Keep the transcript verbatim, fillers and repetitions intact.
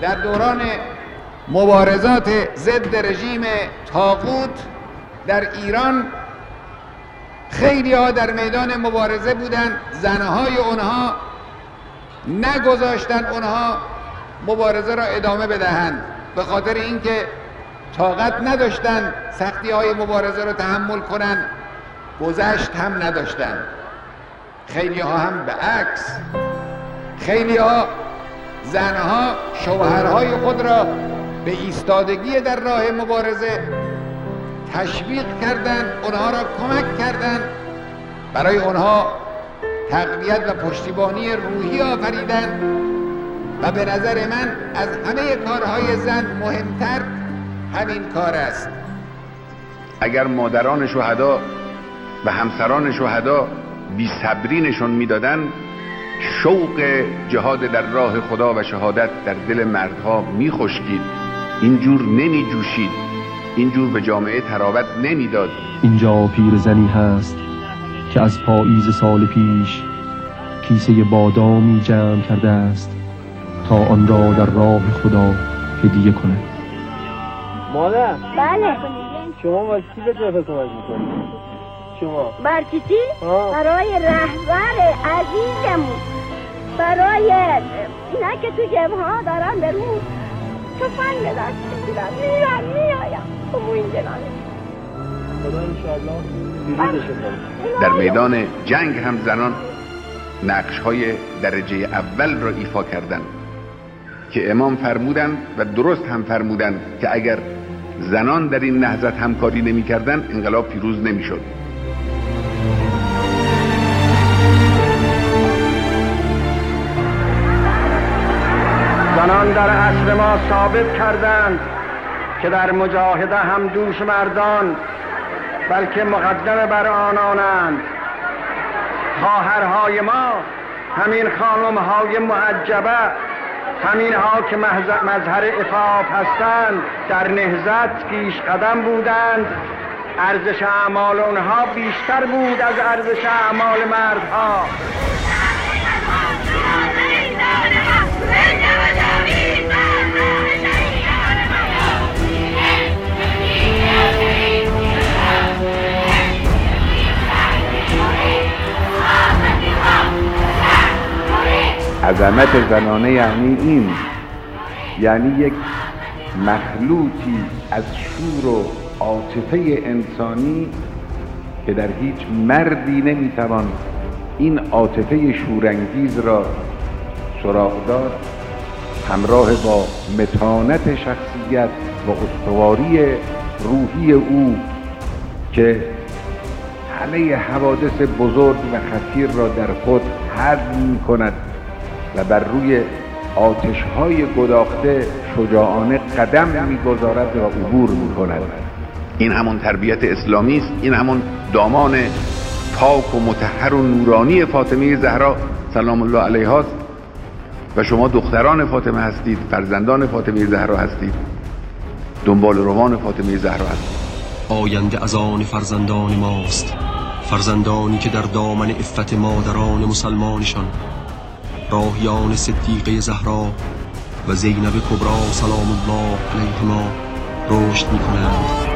در دوران مبارزات ضد رژیم طاغوت در ایران خیلی ها در میدان مبارزه بودند، زنهای اونها نگذاشتند اونها مبارزه را ادامه بدهند، به خاطر اینکه طاقت نداشتند سختی های مبارزه را تحمل کنند، گذشت هم نداشتند. خیلی ها هم به عکس، خیلی ها زنها شوهرهای خود را به ایستادگی در راه مبارزه تشویق کردند، اونها را کمک کردند، برای اونها تقویت و پشتیبانی روحی آفریدند و به نظر من از همه کارهای زن مهمتر همین کار است. اگر مادران شهدا و همسران شهدا بی‌صبری نشون میدادند، شوق جهاد در راه خدا و شهادت در دل مردها میخشکید، اینجور نمیجوشید، اینجور به جامعه تراوت نمیداد. اینجا پیرزنی هست که از پاییز سال پیش کیسه بادامی جمع کرده است تا آن را در راه خدا هدیه کند. مادر؟ بله. شما واسه کی به جبهه کمک میکنید؟ شما؟ برای چی؟ برای رهبر عزیزمون، برای اینا که تو جبهه ها دارن به رو تفنگ به دست میگیرن، میرن میایم تو این جنازه. در میدان جنگ هم زنان نقش‌های درجه اول را ایفا کردند که امام فرمودند و درست هم فرمودند که اگر زنان در این نهضت همکاری نمی‌کردند انقلاب پیروز نمی‌شد. زنان در عصر ما ثابت کردند که در مجاهده هم دوش مردان بلکه مقدم بر آنانند. خواهرهای ما، همین خانمهای معجبه، همین ها که مظهر عفاف هستند، در نهضت پیش قدم بودند. ارزش اعمال آنها بیشتر بود از ارزش اعمال مردها. عظمت زنانه یعنی این، یعنی یک مخلوطی از شور و عاطفه انسانی که در هیچ مردی نمیتوان این عاطفه شورانگیز را سراغدار، همراه با متانت شخصیت و استواری روحی او که همه حوادث بزرگ و خطیر را در خود هضم می‌کند و بر روی آتش‌های گداخته شجاعانه قدم می‌گذارد و عبور می‌کند. این همون تربیت اسلامی است، این همون دامان پاک و مطهر و نورانی فاطمه زهرا سلام الله علیها است و شما دختران فاطمه هستید، فرزندان فاطمه زهرا هستید، دنبال روان فاطمه زهرا هستید. آینده از آن فرزندان ماست، فرزندانی که در دامن عفت مادران مسلمانشان، راهیان صدیقه زهرا و زینب کبرا سلام الله علیهما رشد می‌کنند.